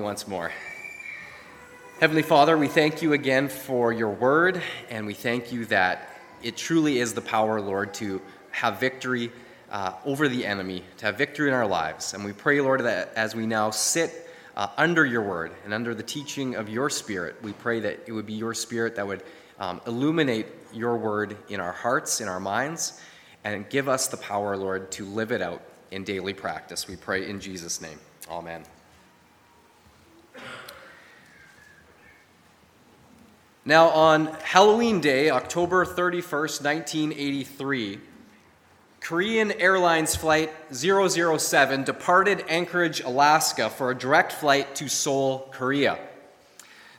Once more. Heavenly Father, we thank you again for your word, and we thank you that it truly is the power, Lord, to have victory over the enemy, to have victory in our lives. And we pray, Lord, that as we now sit under your word and under the teaching of your Spirit, we pray that it would be your Spirit that would illuminate your word in our hearts, in our minds, and give us the power, Lord, to live it out in daily practice. We pray in Jesus' name. Amen. Now, on Halloween Day, October 31st, 1983, Korean Airlines Flight 007 departed Anchorage, Alaska for a direct flight to Seoul, Korea.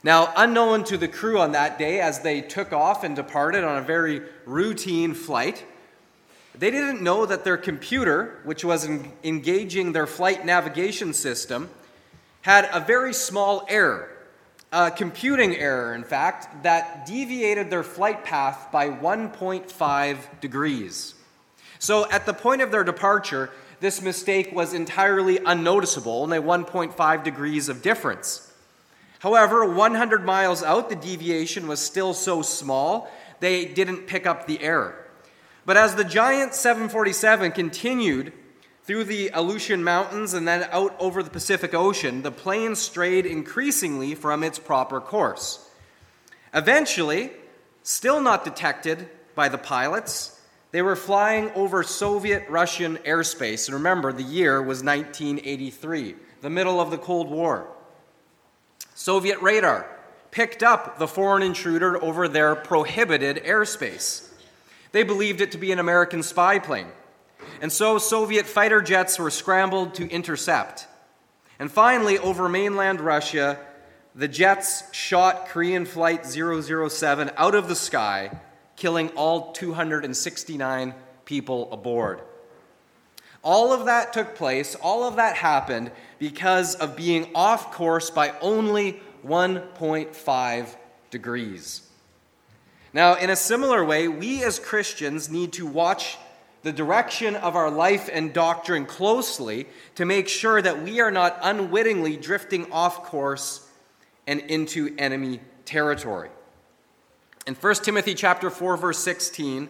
Now, unknown to the crew on that day, as they took off and departed on a very routine flight, they didn't know that their computer, which was engaging their flight navigation system, had a very small error. A computing error, in fact, that deviated their flight path by 1.5 degrees. So at the point of their departure, this mistake was entirely unnoticeable, only 1.5 degrees of difference. However, 100 miles out, the deviation was still so small, they didn't pick up the error. But as the giant 747 continued through the Aleutian Mountains and then out over the Pacific Ocean, the plane strayed increasingly from its proper course. Eventually, still not detected by the pilots, they were flying over Soviet Russian airspace. And remember, the year was 1983, the middle of the Cold War. Soviet radar picked up the foreign intruder over their prohibited airspace. They believed it to be an American spy plane. And so Soviet fighter jets were scrambled to intercept. And finally, over mainland Russia, the jets shot Korean Flight 007 out of the sky, killing all 269 people aboard. All of that took place, all of that happened because of being off course by only 1.5 degrees. Now, in a similar way, we as Christians need to watch the direction of our life and doctrine closely to make sure that we are not unwittingly drifting off course and into enemy territory. In 1 Timothy chapter 4, verse 16,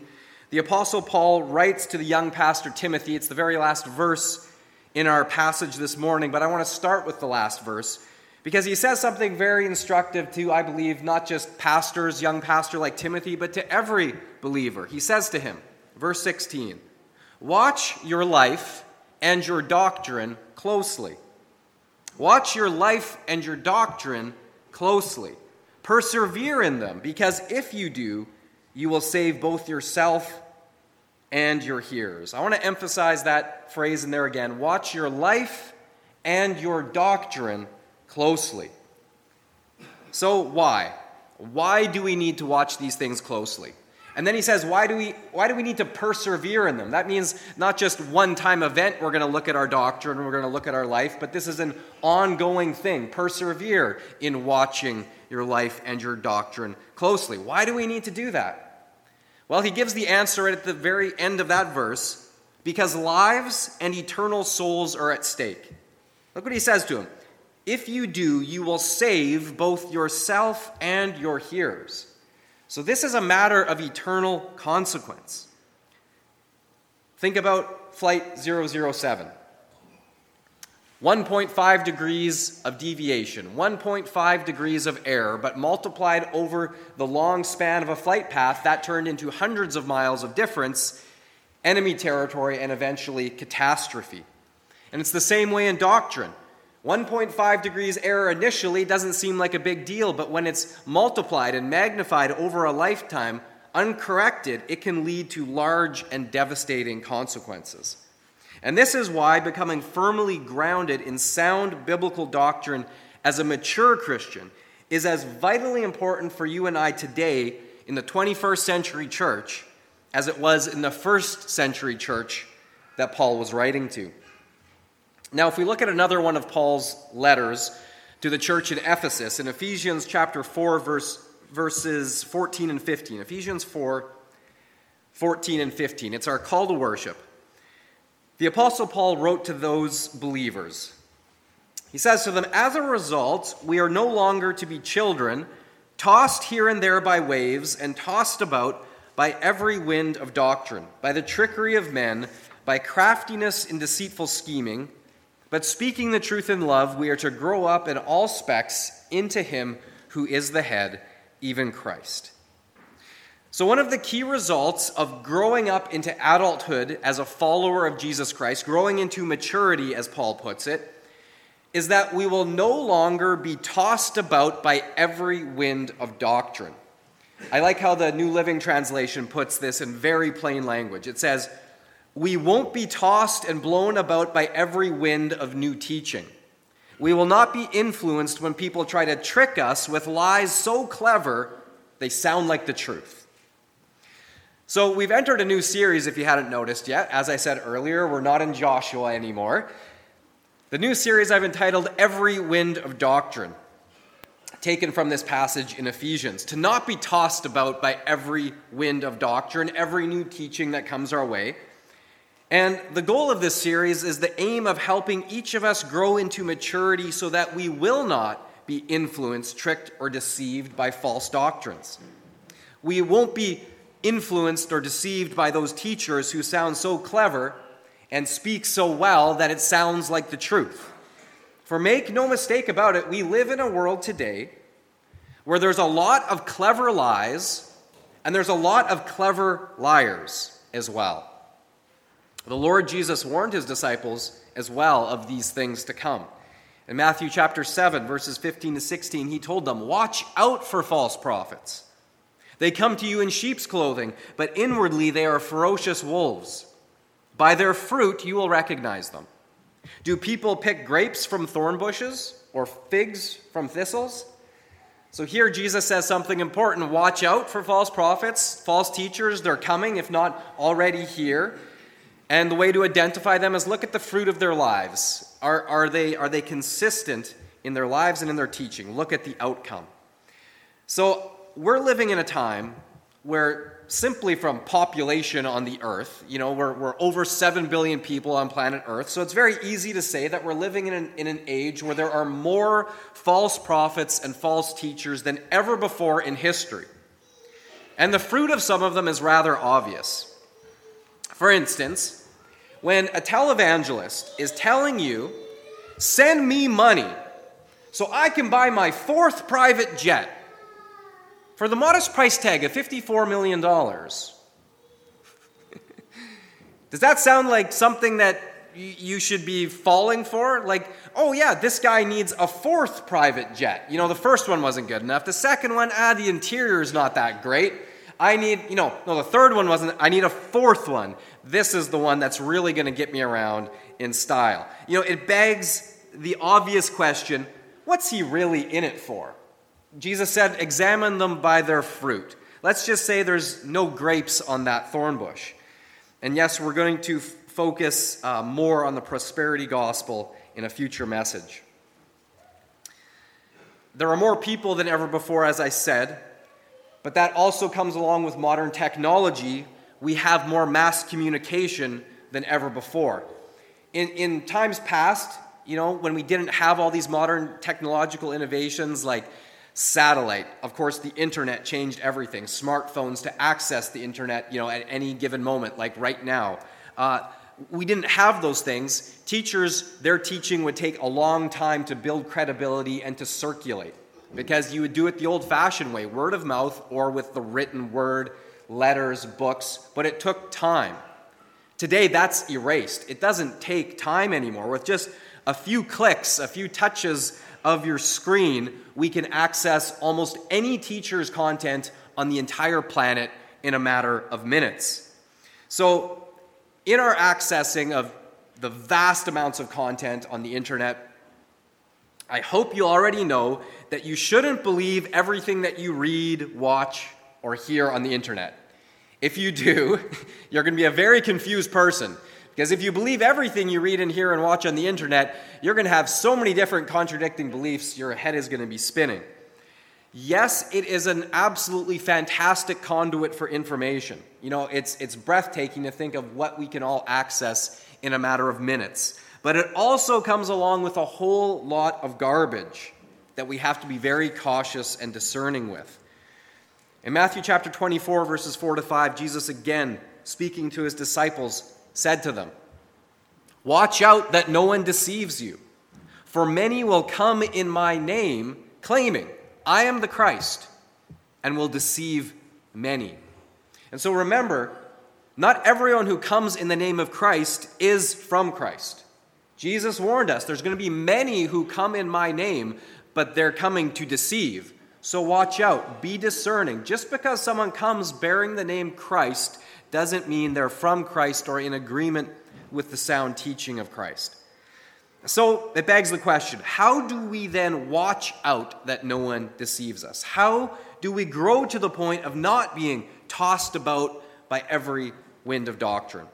the Apostle Paul writes to the young pastor Timothy. It's the very last verse in our passage this morning, but I want to start with the last verse because he says something very instructive to, I believe, not just pastors, young pastor like Timothy, but to every believer. He says to him, Verse 16, watch your life and your doctrine closely. Watch your life and your doctrine closely. Persevere in them, because if you do, you will save both yourself and your hearers. I want to emphasize that phrase in there again. Watch your life and your doctrine closely. So why? Why do we need to watch these things closely? And then he says, why do we need to persevere in them? That means not just one-time event, we're going to look at our doctrine, we're going to look at our life, but this is an ongoing thing. Persevere in watching your life and your doctrine closely. Why do we need to do that? Well, he gives the answer at the very end of that verse, because lives and eternal souls are at stake. Look what he says to him. If you do, you will save both yourself and your hearers. So this is a matter of eternal consequence. Think about Flight 007. 1.5 degrees of deviation, 1.5 degrees of error, but multiplied over the long span of a flight path, that turned into hundreds of miles of difference, enemy territory, and eventually catastrophe. And it's the same way in doctrine. 1.5 degrees error initially doesn't seem like a big deal, but when it's multiplied and magnified over a lifetime, uncorrected, it can lead to large and devastating consequences. And this is why becoming firmly grounded in sound biblical doctrine as a mature Christian is as vitally important for you and I today in the 21st century church as it was in the first century church that Paul was writing to. Now, if we look at another one of Paul's letters to the church in Ephesus, in Ephesians chapter 4, verses 14 and 15. Ephesians 4, 14 and 15. It's our call to worship. The Apostle Paul wrote to those believers. He says to them, as a result, we are no longer to be children, tossed here and there by waves and tossed about by every wind of doctrine, by the trickery of men, by craftiness in deceitful scheming. But speaking the truth in love, we are to grow up in all respects into him who is the head, even Christ. So one of the key results of growing up into adulthood as a follower of Jesus Christ, growing into maturity, as Paul puts it, is that we will no longer be tossed about by every wind of doctrine. I like how the New Living Translation puts this in very plain language. It says, we won't be tossed and blown about by every wind of new teaching. We will not be influenced when people try to trick us with lies so clever they sound like the truth. So we've entered a new series, if you hadn't noticed yet. As I said earlier, we're not in Joshua anymore. The new series I've entitled Every Wind of Doctrine, taken from this passage in Ephesians. To not be tossed about by every wind of doctrine, every new teaching that comes our way. And the goal of this series is the aim of helping each of us grow into maturity so that we will not be influenced, tricked, or deceived by false doctrines. We won't be influenced or deceived by those teachers who sound so clever and speak so well that it sounds like the truth. For make no mistake about it, we live in a world today where there's a lot of clever lies and there's a lot of clever liars as well. The Lord Jesus warned his disciples as well of these things to come. In Matthew chapter 7, verses 15 to 16, he told them, watch out for false prophets. They come to you in sheep's clothing, but inwardly they are ferocious wolves. By their fruit you will recognize them. Do people pick grapes from thorn bushes or figs from thistles? So here Jesus says something important. Watch out for false prophets, false teachers. They're coming, if not already here. And the way to identify them is look at the fruit of their lives. Are they consistent in their lives and in their teaching? Look at the outcome. So we're living in a time where simply from population on the earth, you know, we're over 7 billion people on planet Earth. So it's very easy to say that we're living in an age where there are more false prophets and false teachers than ever before in history. And the fruit of some of them is rather obvious. For instance, when a televangelist is telling you, send me money so I can buy my 4th private jet for the modest price tag of $54 million. Does that sound like something that you should be falling for? Like, oh yeah, this guy needs a 4th private jet. You know, the first one wasn't good enough. The second one, the interior is not that great. The third one wasn't, I need a 4th one. This is the one that's really going to get me around in style. You know, it begs the obvious question, what's he really in it for? Jesus said, examine them by their fruit. Let's just say there's no grapes on that thorn bush. And yes, we're going to focus more on the prosperity gospel in a future message. There are more people than ever before, as I said, but that also comes along with modern technology. We have more mass communication than ever before. In times past, you know, when we didn't have all these modern technological innovations like satellite, of course, the internet changed everything. Smartphones to access the internet, you know, at any given moment, like right now. We didn't have those things. Teachers, their teaching would take a long time to build credibility and to circulate. Because you would do it the old-fashioned way, word of mouth or with the written word, letters, books. But it took time. Today, that's erased. It doesn't take time anymore. With just a few clicks, a few touches of your screen, we can access almost any teacher's content on the entire planet in a matter of minutes. So in our accessing of the vast amounts of content on the internet, I hope you already know that you shouldn't believe everything that you read, watch, or hear on the internet. If you do, you're going to be a very confused person. Because if you believe everything you read and hear and watch on the internet, you're going to have so many different contradicting beliefs, your head is going to be spinning. Yes, it is an absolutely fantastic conduit for information. You know, it's breathtaking to think of what we can all access in a matter of minutes. but it also comes along with a whole lot of garbage that we have to be very cautious and discerning with. In Matthew chapter 24, verses 4 to 5, Jesus again, speaking to his disciples, said to them, "Watch out that no one deceives you, for many will come in my name, claiming, 'I am the Christ,' and will deceive many." And so remember, not everyone who comes in the name of Christ is from Christ. Jesus warned us, there's going to be many who come in my name, but they're coming to deceive. So watch out, be discerning. Just because someone comes bearing the name Christ doesn't mean they're from Christ or in agreement with the sound teaching of Christ. So it begs the question, how do we then watch out that no one deceives us? How do we grow to the point of not being tossed about by every wind of doctrine?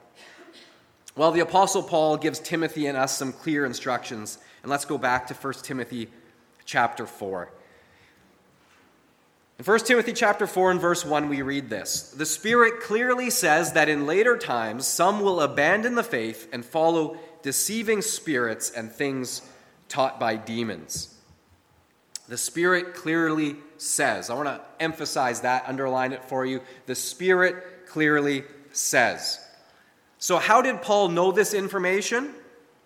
Well, the Apostle Paul gives Timothy and us some clear instructions, and let's go back to 1 Timothy chapter 4. In 1 Timothy chapter 4 and verse 1, we read this: "The Spirit clearly says that in later times some will abandon the faith and follow deceiving spirits and things taught by demons." The Spirit clearly says. I want to emphasize that, underline it for you. The Spirit clearly says. So how did Paul know this information?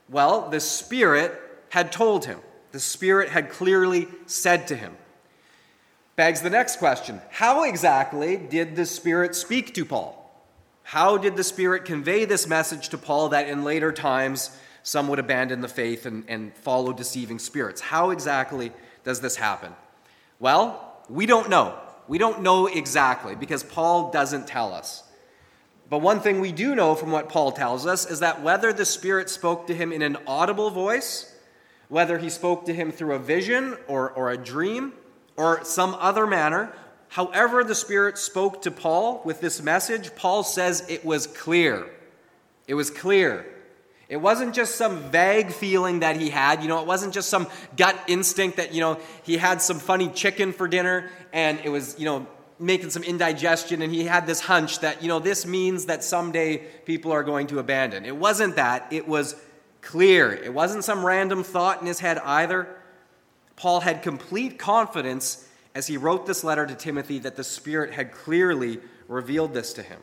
Well, the Spirit had told him. The Spirit had clearly said to him. Begs the next question. How exactly did the Spirit speak to Paul? How did the Spirit convey this message to Paul that in later times some would abandon the faith and follow deceiving spirits? How exactly does this happen? Well, we don't know. We don't know exactly because Paul doesn't tell us. But one thing we do know from what Paul tells us is that whether the Spirit spoke to him in an audible voice, whether he spoke to him through a vision or a dream, or some other manner, however the Spirit spoke to Paul with this message, Paul says it was clear. It was clear. It wasn't just some vague feeling that he had. It wasn't just some gut instinct that, he had some funny chicken for dinner and it was, making some indigestion and he had this hunch that, this means that someday people are going to abandon. It wasn't that. It was clear. It wasn't some random thought in his head either. Paul had complete confidence as he wrote this letter to Timothy that the Spirit had clearly revealed this to him.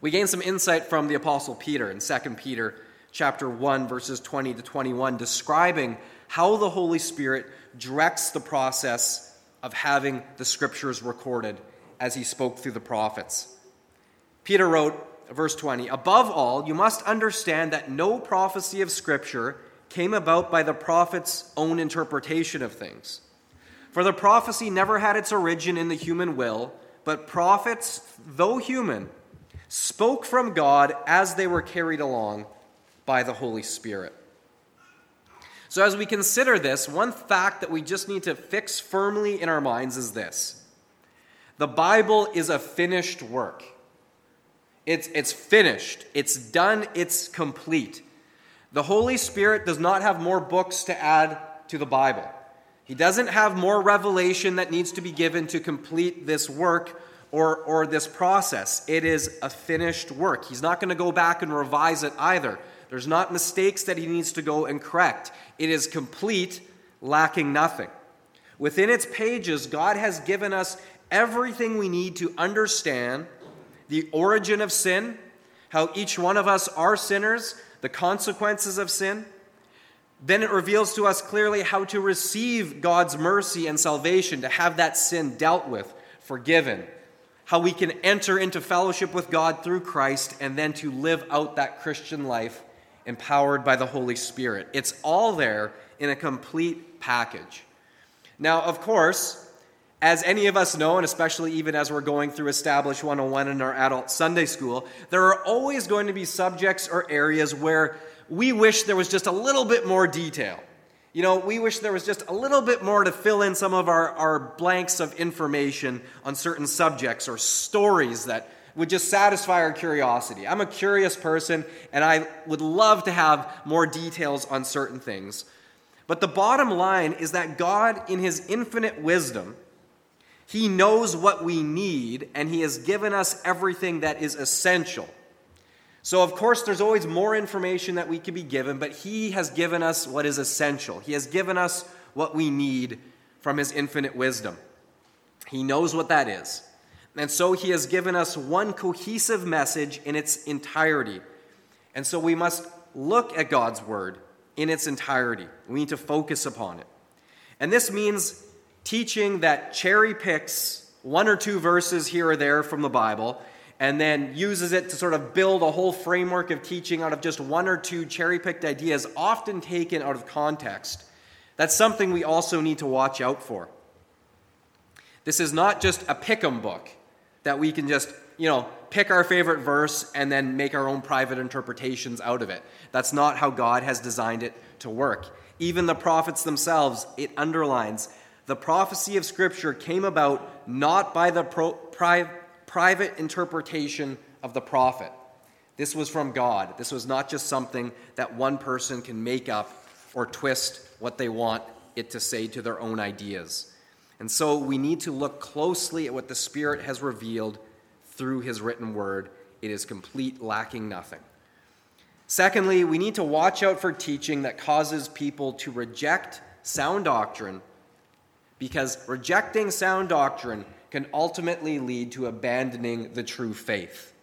We gain some insight from the Apostle Peter in 2 Peter chapter 1, verses 20 to 21, describing how the Holy Spirit directs the process of having the Scriptures recorded as he spoke through the prophets. Peter wrote, verse 20, "Above all, you must understand that no prophecy of Scripture came about by the prophet's own interpretation of things. For the prophecy never had its origin in the human will, but prophets, though human, spoke from God as they were carried along by the Holy Spirit." So as we consider this, one fact that we just need to fix firmly in our minds is this: the Bible is a finished work. It's finished. It's done. It's complete. The Holy Spirit does not have more books to add to the Bible. He doesn't have more revelation that needs to be given to complete this work or this process. It is a finished work. He's not going to go back and revise it either. There's not mistakes that he needs to go and correct. It is complete, lacking nothing. Within its pages, God has given us everything we need to understand the origin of sin, how each one of us are sinners, the consequences of sin. Then it reveals to us clearly how to receive God's mercy and salvation, to have that sin dealt with, forgiven, how we can enter into fellowship with God through Christ, and then to live out that Christian life empowered by the Holy Spirit. It's all there in a complete package. Now, of course, as any of us know, and especially even as we're going through Establish 101 in our adult Sunday school, there are always going to be subjects or areas where we wish there was just a little bit more detail. We wish there was just a little bit more to fill in some of our blanks of information on certain subjects or stories that would just satisfy our curiosity. I'm a curious person, and I would love to have more details on certain things. But the bottom line is that God, in his infinite wisdom, he knows what we need, and he has given us everything that is essential. So, of course, there's always more information that we can be given, but he has given us what is essential. He has given us what we need from his infinite wisdom. He knows what that is. And so he has given us one cohesive message in its entirety. And so we must look at God's word in its entirety. We need to focus upon it. And this means teaching that cherry picks one or two verses here or there from the Bible and then uses it to sort of build a whole framework of teaching out of just one or two cherry-picked ideas, often taken out of context. That's something we also need to watch out for. This is not just a pick-em book that we can just, pick our favorite verse and then make our own private interpretations out of it. That's not how God has designed it to work. Even the prophets themselves, it underlines, the prophecy of Scripture came about not by the private interpretation of the prophet. This was from God. This was not just something that one person can make up or twist what they want it to say to their own ideas. And so we need to look closely at what the Spirit has revealed through his written word. It is complete, lacking nothing. Secondly, we need to watch out for teaching that causes people to reject sound doctrine, because rejecting sound doctrine can ultimately lead to abandoning the true faith.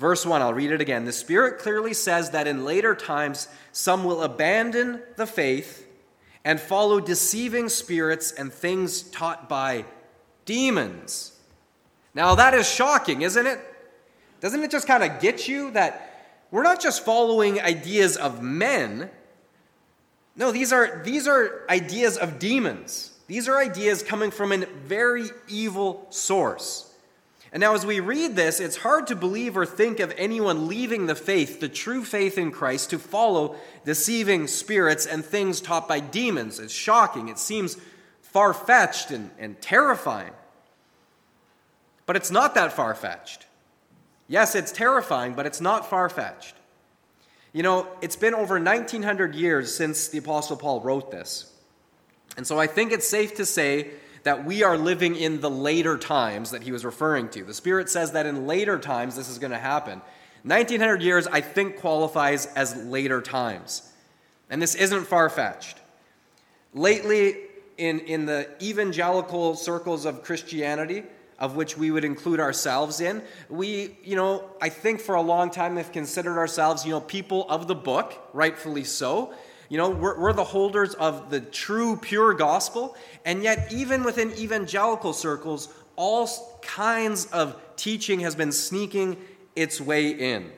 Verse 1, I'll read it again. The Spirit clearly says that in later times, some will abandon the faith and follow deceiving spirits and things taught by demons. Now that is shocking, isn't it? Doesn't it just kind of get you that we're not just following ideas of men? No, these are ideas of demons. These are ideas coming from a very evil source. And now as we read this, it's hard to believe or think of anyone leaving the faith, the true faith in Christ, to follow deceiving spirits and things taught by demons. It's shocking. It seems far-fetched and terrifying. But it's not that far-fetched. Yes, it's terrifying, but it's not far-fetched. It's been over 1,900 years since the Apostle Paul wrote this. And so I think it's safe to say that we are living in the later times that he was referring to. The Spirit says that in later times this is going to happen. 1900 years, I think, qualifies as later times. And this isn't far-fetched. Lately, in the evangelical circles of Christianity, of which we would include ourselves in, we, I think for a long time have considered ourselves, people of the book, rightfully so. We're the holders of the true, pure gospel, and yet even within evangelical circles, all kinds of teaching has been sneaking its way in.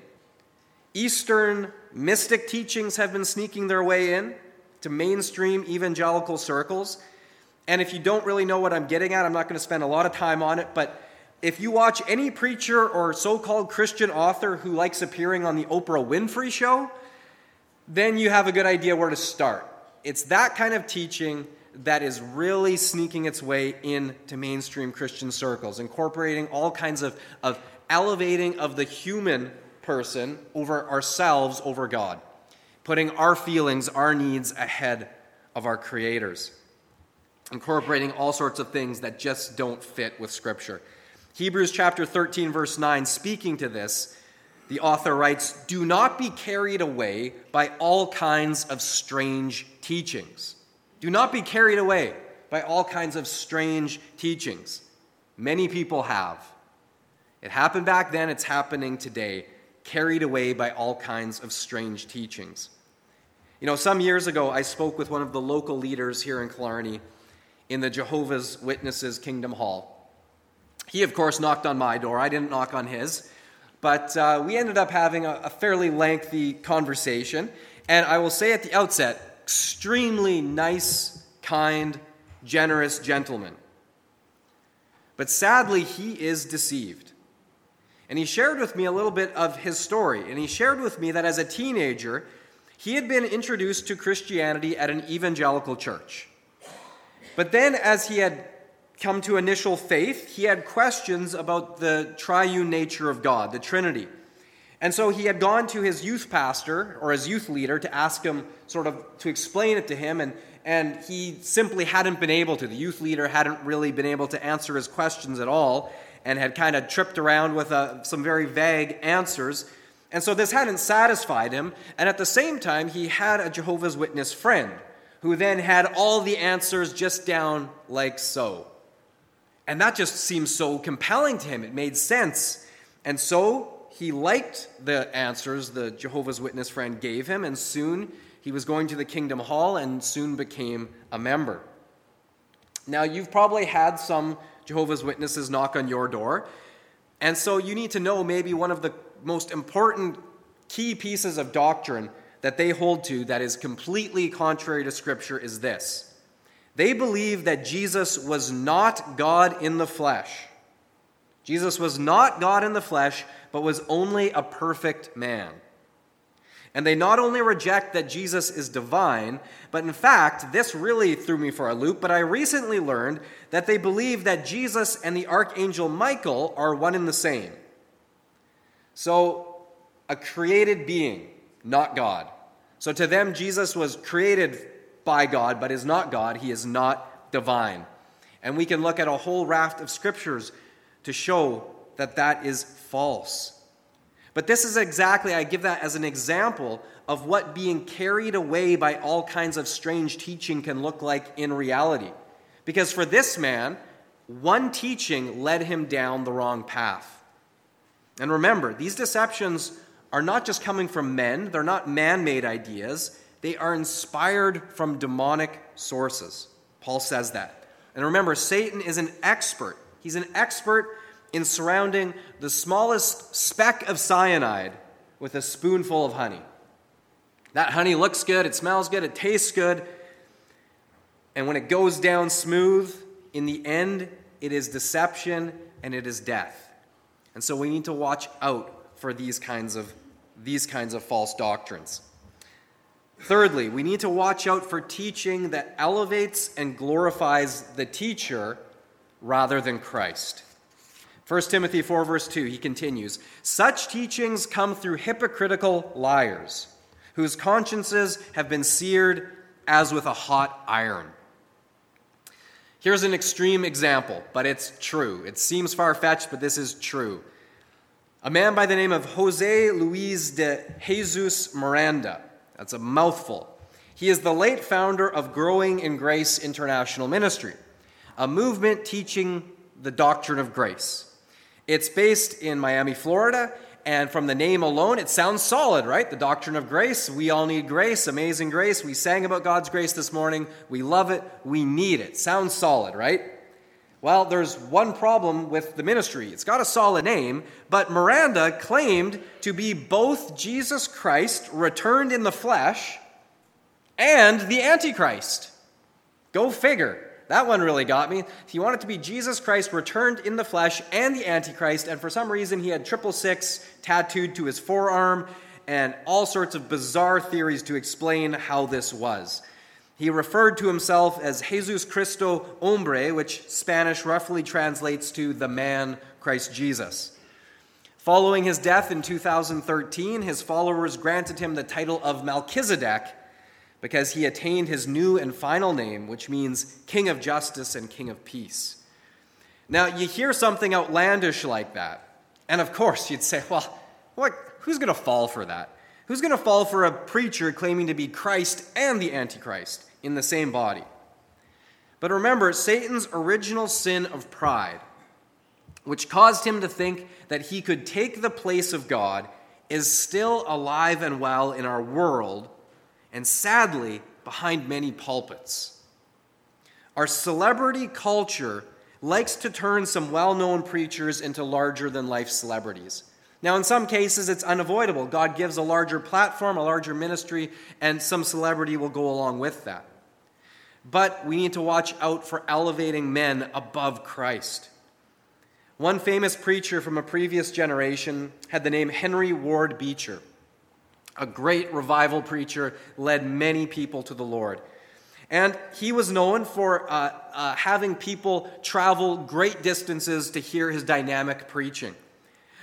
Eastern mystic teachings have been sneaking their way in to mainstream evangelical circles, and if you don't really know what I'm getting at, I'm not going to spend a lot of time on it, but if you watch any preacher or so-called Christian author who likes appearing on the Oprah Winfrey show, then you have a good idea where to start. It's that kind of teaching that is really sneaking its way into mainstream Christian circles, incorporating all kinds of elevating of the human person over ourselves, over God, putting our feelings, our needs ahead of our Creator's, incorporating all sorts of things that just don't fit with Scripture. Hebrews chapter 13, verse 9, speaking to this, the author writes, "Do not be carried away by all kinds of strange teachings." Do not be carried away by all kinds of strange teachings. Many people have. It happened back then, it's happening today. Carried away by all kinds of strange teachings. Some years ago, I spoke with one of the local leaders here in Killarney in the Jehovah's Witnesses Kingdom Hall. He, of course, knocked on my door. I didn't knock on his. But we ended up having a fairly lengthy conversation. And I will say at the outset, extremely nice, kind, generous gentleman. But sadly, he is deceived. And he shared with me a little bit of his story. And he shared with me that as a teenager, he had been introduced to Christianity at an evangelical church. But then as he had come to initial faith, he had questions about the triune nature of God, the Trinity. And so he had gone to his youth pastor or his youth leader to ask him, sort of to explain it to him, and he simply hadn't been able to. The youth leader hadn't really been able to answer his questions at all and had kind of tripped around with some very vague answers. And so this hadn't satisfied him. And at the same time, he had a Jehovah's Witness friend who then had all the answers just down like so. And that just seemed so compelling to him. It made sense. And so he liked the answers the Jehovah's Witness friend gave him, and soon he was going to the Kingdom Hall and soon became a member. Now, you've probably had some Jehovah's Witnesses knock on your door, and so you need to know maybe one of the most important key pieces of doctrine that they hold to that is completely contrary to Scripture is this. They believe that Jesus was not God in the flesh. Jesus was not God in the flesh, but was only a perfect man. And they not only reject that Jesus is divine, but in fact, this really threw me for a loop, but I recently learned that they believe that Jesus and the archangel Michael are one and the same. So, a created being, not God. So to them, Jesus was created by God, but is not God. He is not divine. And we can look at a whole raft of scriptures to show that that is false. But this is exactly, I give that as an example of what being carried away by all kinds of strange teaching can look like in reality. Because for this man, one teaching led him down the wrong path. And remember, these deceptions are not just coming from men. They're not man-made ideas. They are inspired from demonic sources. Paul says that. And remember, Satan is an expert. He's an expert in surrounding the smallest speck of cyanide with a spoonful of honey. That honey looks good, it smells good, it tastes good, and when it goes down smooth, in the end, it is deception and it is death. And so we need to watch out for these kinds of false doctrines. Thirdly, we need to watch out for teaching that elevates and glorifies the teacher rather than Christ. 1 Timothy 4, verse 2, he continues, "Such teachings come through hypocritical liars, whose consciences have been seared as with a hot iron." Here's an extreme example, but it's true. It seems far-fetched, but this is true. A man by the name of José Luis de Jesús Miranda, that's a mouthful, he is the late founder of Growing in Grace International Ministry, a movement teaching the doctrine of grace. It's based in Miami, Florida, and from the name alone, it sounds solid, right? The doctrine of grace. We all need grace, amazing grace. We sang about God's grace this morning. We love it. We need it. Sounds solid, right? Well, there's one problem with the ministry. It's got a solid name, but Miranda claimed to be both Jesus Christ returned in the flesh and the Antichrist. Go figure. That one really got me. He wanted to be Jesus Christ returned in the flesh and the Antichrist, and for some reason he had 666 tattooed to his forearm and all sorts of bizarre theories to explain how this was. He referred to himself as Jesus Cristo Hombre, which Spanish roughly translates to the man Christ Jesus. Following his death in 2013, his followers granted him the title of Melchizedek, because he attained his new and final name, which means King of Justice and King of Peace. Now, you hear something outlandish like that, and of course you'd say, well, what? Who's going to fall for that? Who's going to fall for a preacher claiming to be Christ and the Antichrist in the same body? But remember, Satan's original sin of pride, which caused him to think that he could take the place of God, is still alive and well in our world, and sadly, behind many pulpits. Our celebrity culture likes to turn some well-known preachers into larger-than-life celebrities. Now, in some cases, it's unavoidable. God gives a larger platform, a larger ministry, and some celebrity will go along with that. But we need to watch out for elevating men above Christ. One famous preacher from a previous generation had the name Henry Ward Beecher. A great revival preacher, led many people to the Lord. And he was known for having people travel great distances to hear his dynamic preaching.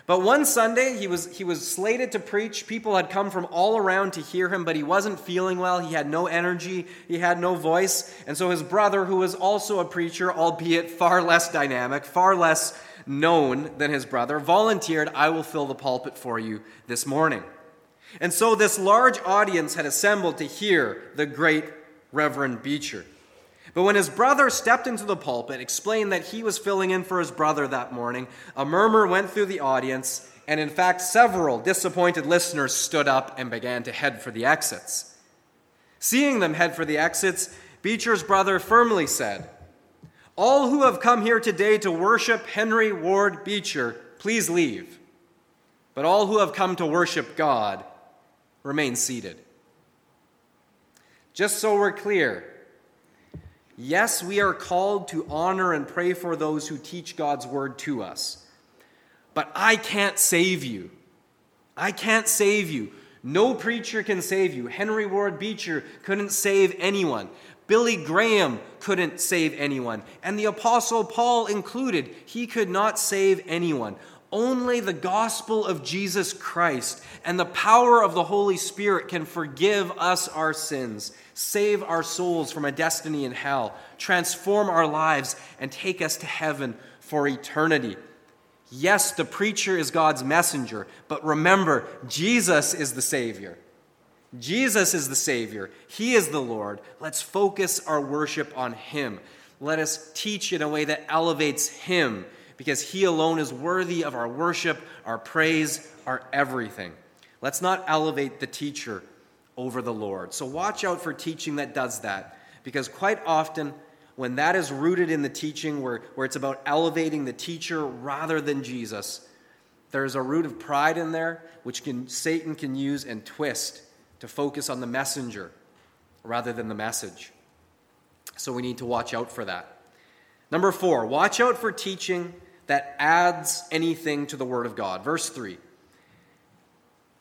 But one Sunday, he was slated to preach. People had come from all around to hear him, but he wasn't feeling well. He had no energy. He had no voice. And so his brother, who was also a preacher, albeit far less dynamic, far less known than his brother, volunteered, "I will fill the pulpit for you this morning." And so this large audience had assembled to hear the great Reverend Beecher. But when his brother stepped into the pulpit, explained that he was filling in for his brother that morning, a murmur went through the audience, and in fact, several disappointed listeners stood up and began to head for the exits. Seeing them head for the exits, Beecher's brother firmly said, "All who have come here today to worship Henry Ward Beecher, please leave. But all who have come to worship God, remain seated." Just so we're clear, yes, we are called to honor and pray for those who teach God's word to us. But I can't save you. I can't save you. No preacher can save you. Henry Ward Beecher couldn't save anyone. Billy Graham couldn't save anyone. And the Apostle Paul included, he could not save anyone. Only the gospel of Jesus Christ and the power of the Holy Spirit can forgive us our sins, save our souls from a destiny in hell, transform our lives, and take us to heaven for eternity. Yes, the preacher is God's messenger, but remember, Jesus is the Savior. Jesus is the Savior. He is the Lord. Let's focus our worship on Him. Let us teach in a way that elevates Him, because He alone is worthy of our worship, our praise, our everything. Let's not elevate the teacher over the Lord. So watch out for teaching that does that, because quite often when that is rooted in the teaching where it's about elevating the teacher rather than Jesus, there's a root of pride in there which Satan can use and twist to focus on the messenger rather than the message. So we need to watch out for that. Number 4, watch out for teaching that adds anything to the Word of God. Verse 3,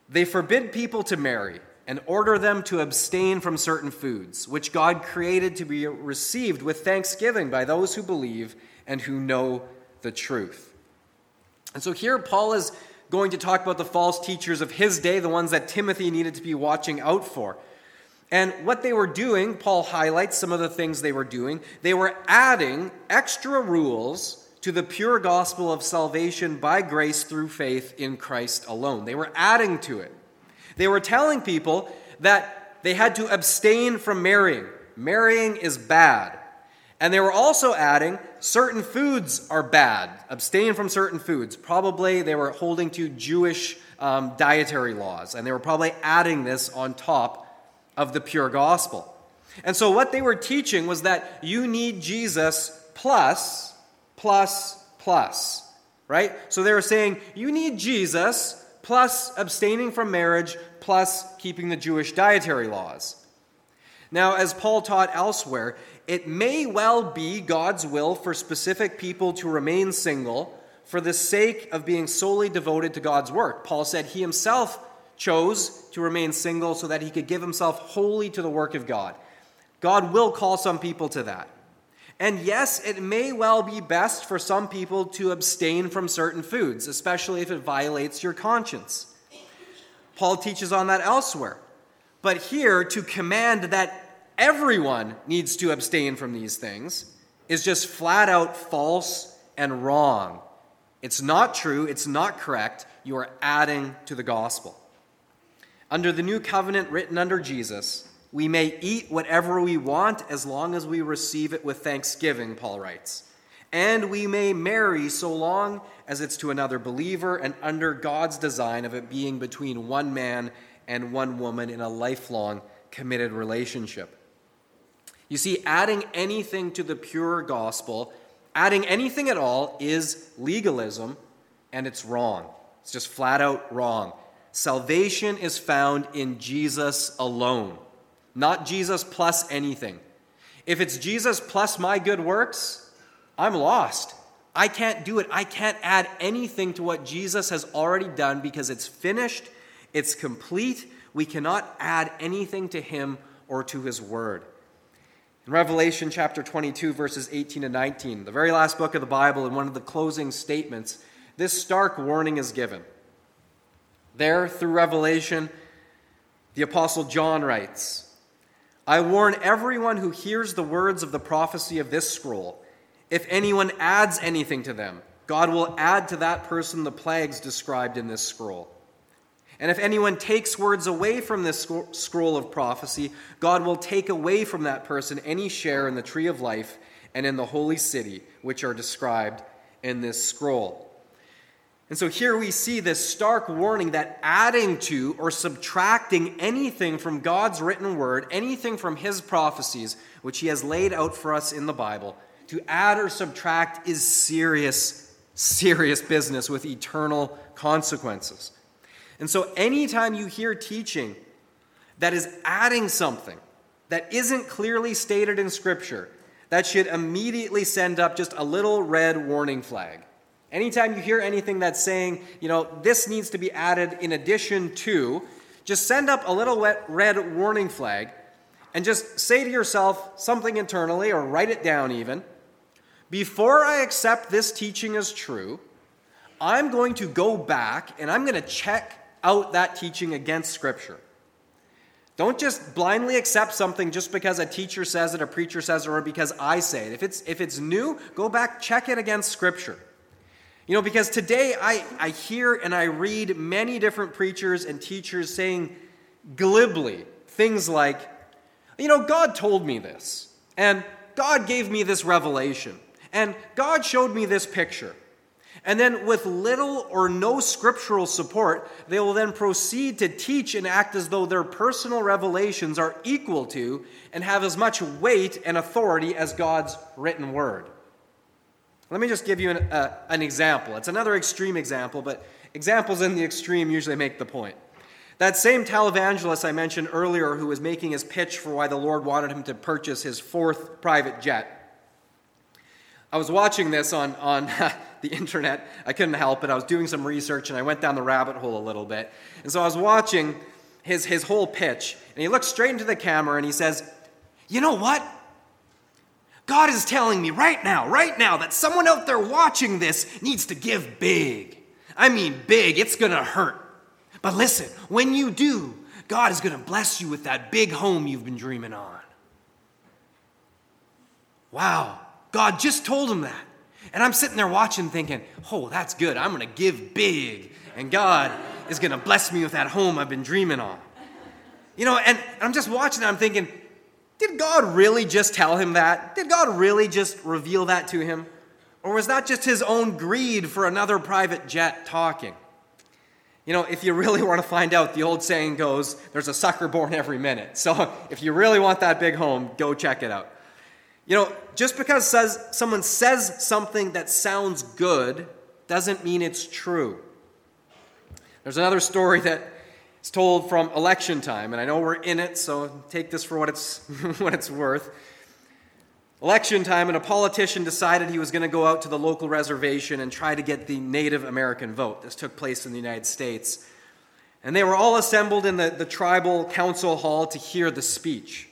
they forbid people to marry and order them to abstain from certain foods, which God created to be received with thanksgiving by those who believe and who know the truth. And so here Paul is going to talk about the false teachers of his day, the ones that Timothy needed to be watching out for. And what they were doing, Paul highlights some of the things they were doing. They were adding extra rules to the pure gospel of salvation by grace through faith in Christ alone. They were adding to it. They were telling people that they had to abstain from marrying. Marrying is bad. And they were also adding certain foods are bad. Abstain from certain foods. Probably they were holding to Jewish dietary laws. And they were probably adding this on top of the pure gospel. And so what they were teaching was that you need Jesus plus, right? So they were saying you need Jesus plus abstaining from marriage, plus keeping the Jewish dietary laws. Now, as Paul taught elsewhere, it may well be God's will for specific people to remain single for the sake of being solely devoted to God's work. Paul said he himself chose to remain single so that he could give himself wholly to the work of God. God will call some people to that. And yes, it may well be best for some people to abstain from certain foods, especially if it violates your conscience. Paul teaches on that elsewhere. But here, to command that everyone needs to abstain from these things is just flat out false and wrong. It's not true. It's not correct. You are adding to the gospel. Under the new covenant written under Jesus, we may eat whatever we want as long as we receive it with thanksgiving, Paul writes. And we may marry so long as it's to another believer and under God's design of it being between one man and one woman in a lifelong committed relationship. You see, adding anything to the pure gospel, adding anything at all is legalism, and it's wrong. It's just flat out wrong. Salvation is found in Jesus alone. Not Jesus plus anything. If it's Jesus plus my good works, I'm lost. I can't do it. I can't add anything to what Jesus has already done because it's finished, it's complete. We cannot add anything to Him or to His word. In Revelation chapter 22, verses 18 and 19, the very last book of the Bible, in one of the closing statements, this stark warning is given. There, through Revelation, the Apostle John writes, "I warn everyone who hears the words of the prophecy of this scroll. If anyone adds anything to them, God will add to that person the plagues described in this scroll. And if anyone takes words away from this scroll of prophecy, God will take away from that person any share in the tree of life and in the holy city, which are described in this scroll. And so here we see this stark warning that adding to or subtracting anything from God's written word, anything from his prophecies, which he has laid out for us in the Bible, to add or subtract is serious, serious business with eternal consequences. And so anytime you hear teaching that is adding something that isn't clearly stated in Scripture, that should immediately send up just a little red warning flag. Anytime you hear anything that's saying, you know, this needs to be added in addition to, just send up a little red warning flag and just say to yourself something internally, or write it down even, before I accept this teaching as true, I'm going to go back and I'm going to check out that teaching against Scripture. Don't just blindly accept something just because a teacher says it, a preacher says it, or because I say it. If it's new, go back, check it against Scripture. You know, because today I hear and I read many different preachers and teachers saying glibly things like, you know, God told me this, and God gave me this revelation, and God showed me this picture. And then with little or no scriptural support, they will then proceed to teach and act as though their personal revelations are equal to and have as much weight and authority as God's written word. Let me just give you an example. It's another extreme example, but examples in the extreme usually make the point. That same televangelist I mentioned earlier who was making his pitch for why the Lord wanted him to purchase his 4th private jet. I was watching this on the internet. I couldn't help it. I was doing some research, and I went down the rabbit hole a little bit. And so I was watching his whole pitch, and he looks straight into the camera, and he says, you know what? God is telling me right now, that someone out there watching this needs to give big. I mean big, it's going to hurt. But listen, when you do, God is going to bless you with that big home you've been dreaming on. Wow, God just told him that. And I'm sitting there watching thinking, oh, that's good. I'm going to give big. And God is going to bless me with that home I've been dreaming on. You know, and I'm just watching that. I'm thinking, did God really just tell him that? Did God really just reveal that to him? Or was that just his own greed for another private jet talking? You know, if you really want to find out, the old saying goes, there's a sucker born every minute. So if you really want that big home, go check it out. You know, just because someone says something that sounds good doesn't mean it's true. There's another story that it's told from election time, and I know we're in it, so take this for what it's worth. Election time, and a politician decided he was going to go out to the local reservation and try to get the Native American vote. This took place in the United States. And they were all assembled in the tribal council hall to hear the speech.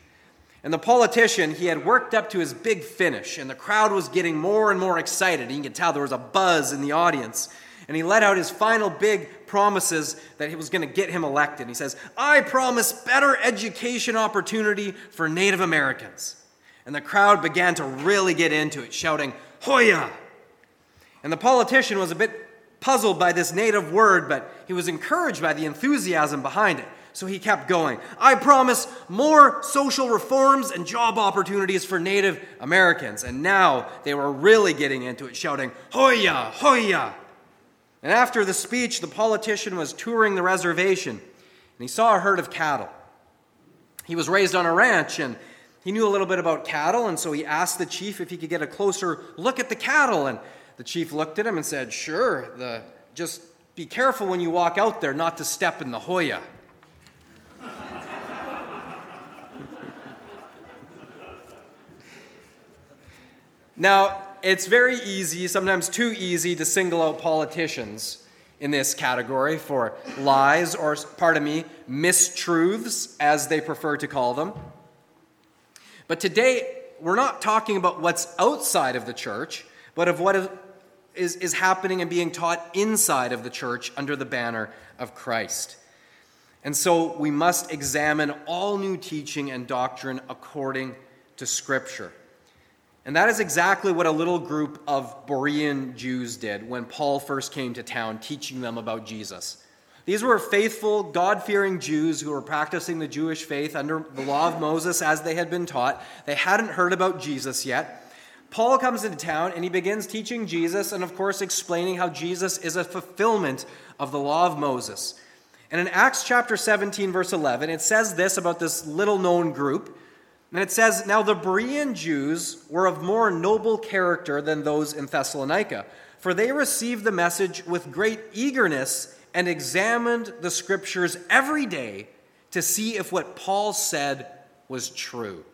And the politician, he had worked up to his big finish, and the crowd was getting more and more excited. You could tell there was a buzz in the audience. And he let out his final big promises that he was going to get him elected. He says, I promise better education opportunity for Native Americans. And the crowd began to really get into it, shouting, Hoya! And the politician was a bit puzzled by this native word, but he was encouraged by the enthusiasm behind it. So he kept going, I promise more social reforms and job opportunities for Native Americans. And now they were really getting into it, shouting, Hoya! Hoya! And after the speech, the politician was touring the reservation, and he saw a herd of cattle. He was raised on a ranch, and he knew a little bit about cattle, and so he asked the chief if he could get a closer look at the cattle. And the chief looked at him and said, sure, just be careful when you walk out there not to step in the Hoya. Now, it's very easy, sometimes too easy, to single out politicians in this category for lies or, mistruths, as they prefer to call them. But today, we're not talking about what's outside of the church, but of what is happening and being taught inside of the church under the banner of Christ. And so we must examine all new teaching and doctrine according to Scripture. And that is exactly what a little group of Berean Jews did when Paul first came to town, teaching them about Jesus. These were faithful, God-fearing Jews who were practicing the Jewish faith under the law of Moses as they had been taught. They hadn't heard about Jesus yet. Paul comes into town and he begins teaching Jesus and, of course, explaining how Jesus is a fulfillment of the law of Moses. And in Acts chapter 17, verse 11, it says this about this little-known group. And it says, "Now the Berean Jews were of more noble character than those in Thessalonica, for they received the message with great eagerness and examined the scriptures every day to see if what Paul said was true."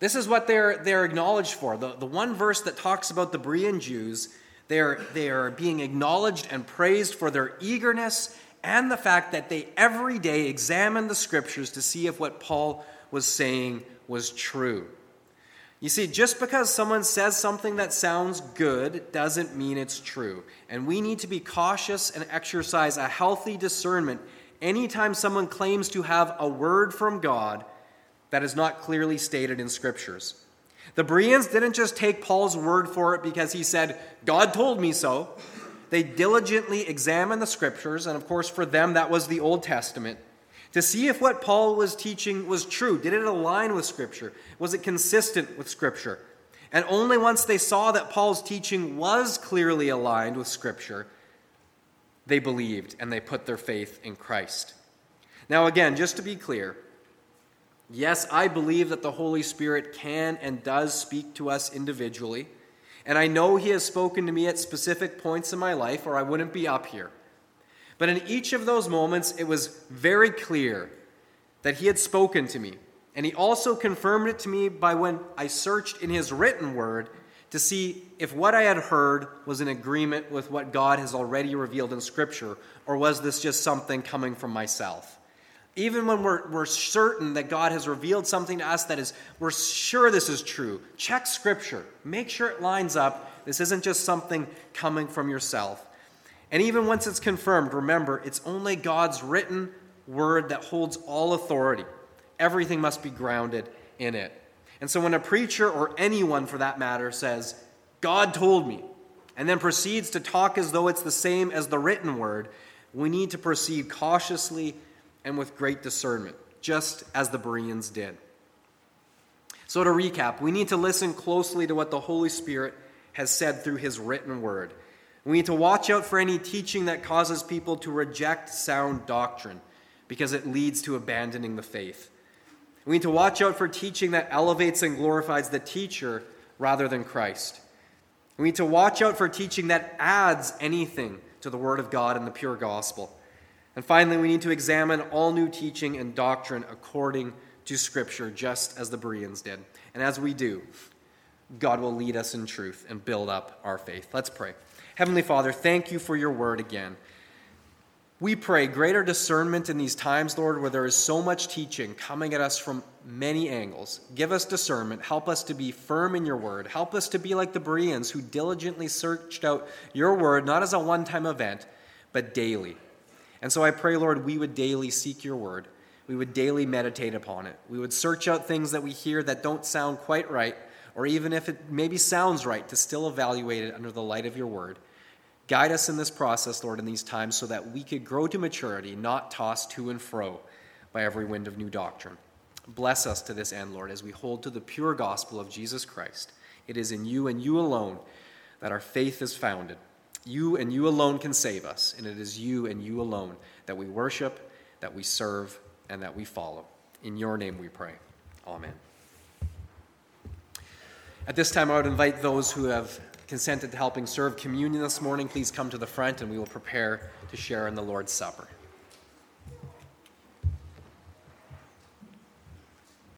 This is what they're acknowledged for. The one verse that talks about the Berean Jews, they are being acknowledged and praised for their eagerness and the fact that they every day examined the scriptures to see if what Paul was saying was true. You see, just because someone says something that sounds good doesn't mean it's true. And we need to be cautious and exercise a healthy discernment anytime someone claims to have a word from God that is not clearly stated in scriptures. The Bereans didn't just take Paul's word for it because he said, "God told me so." They diligently examined the scriptures, and of course for them that was the Old Testament, to see if what Paul was teaching was true. Did it align with scripture? Was it consistent with scripture? And only once they saw that Paul's teaching was clearly aligned with scripture, they believed and they put their faith in Christ. Now again, just to be clear, yes, I believe that the Holy Spirit can and does speak to us individually, and I know He has spoken to me at specific points in my life or I wouldn't be up here. But in each of those moments, it was very clear that He had spoken to me, and He also confirmed it to me by when I searched in His written word to see if what I had heard was in agreement with what God has already revealed in Scripture, or was this just something coming from myself? Even when we're certain that God has revealed something to us that is, we're sure this is true, check Scripture. Make sure it lines up. This isn't just something coming from yourself. And even once it's confirmed, remember, it's only God's written word that holds all authority. Everything must be grounded in it. And so when a preacher, or anyone for that matter, says, "God told me," and then proceeds to talk as though it's the same as the written word, we need to proceed cautiously and with great discernment, just as the Bereans did. So to recap, we need to listen closely to what the Holy Spirit has said through His written word. We need to watch out for any teaching that causes people to reject sound doctrine, because it leads to abandoning the faith. We need to watch out for teaching that elevates and glorifies the teacher rather than Christ. We need to watch out for teaching that adds anything to the Word of God and the pure gospel. And finally, we need to examine all new teaching and doctrine according to Scripture, just as the Bereans did. And as we do, God will lead us in truth and build up our faith. Let's pray. Heavenly Father, thank You for Your word again. We pray greater discernment in these times, Lord, where there is so much teaching coming at us from many angles. Give us discernment. Help us to be firm in Your word. Help us to be like the Bereans, who diligently searched out Your word, not as a one-time event, but daily. And so I pray, Lord, we would daily seek Your word. We would daily meditate upon it. We would search out things that we hear that don't sound quite right, or even if it maybe sounds right, to still evaluate it under the light of Your word. Guide us in this process, Lord, in these times, so that we could grow to maturity, not tossed to and fro by every wind of new doctrine. Bless us to this end, Lord, as we hold to the pure gospel of Jesus Christ. It is in You and You alone that our faith is founded. You and You alone can save us, and it is You and You alone that we worship, that we serve, and that we follow. In Your name we pray. Amen. At this time, I would invite those who have consented to helping serve communion this morning, please come to the front and we will prepare to share in the Lord's Supper.